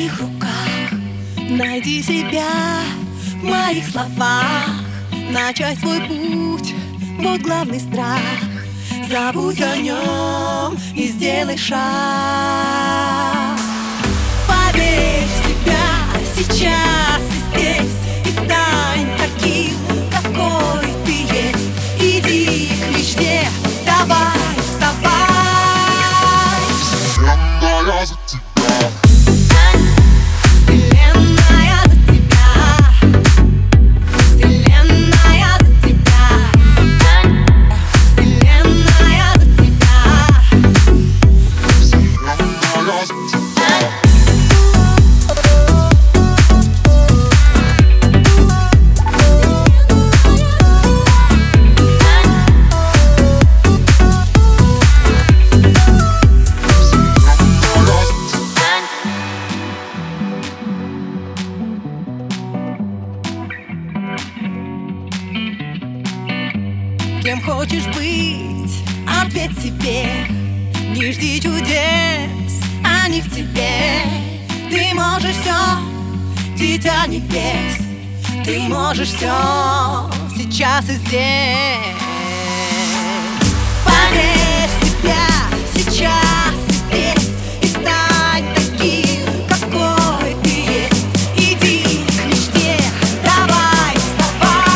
моих руках. Найди себя в моих словах. Начать свой путь, вот главный страх. Забудь о нем и сделай шаг. Поверь в себя сейчас и здесь, и стань таким, какой ты есть. Иди к мечте, давай, вставай. Вселенная за тебя. Кем хочешь быть, ответь себе. Не жди чудес, они в тебе. Ты можешь все, дитя небес. Ты можешь все, сейчас и здесь. Поверь в себя сейчас и здесь, и стань таким, какой ты есть. Иди к мечте, давай, вставай.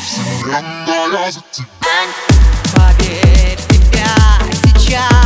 Я за тебя. Поверь в себя сейчас.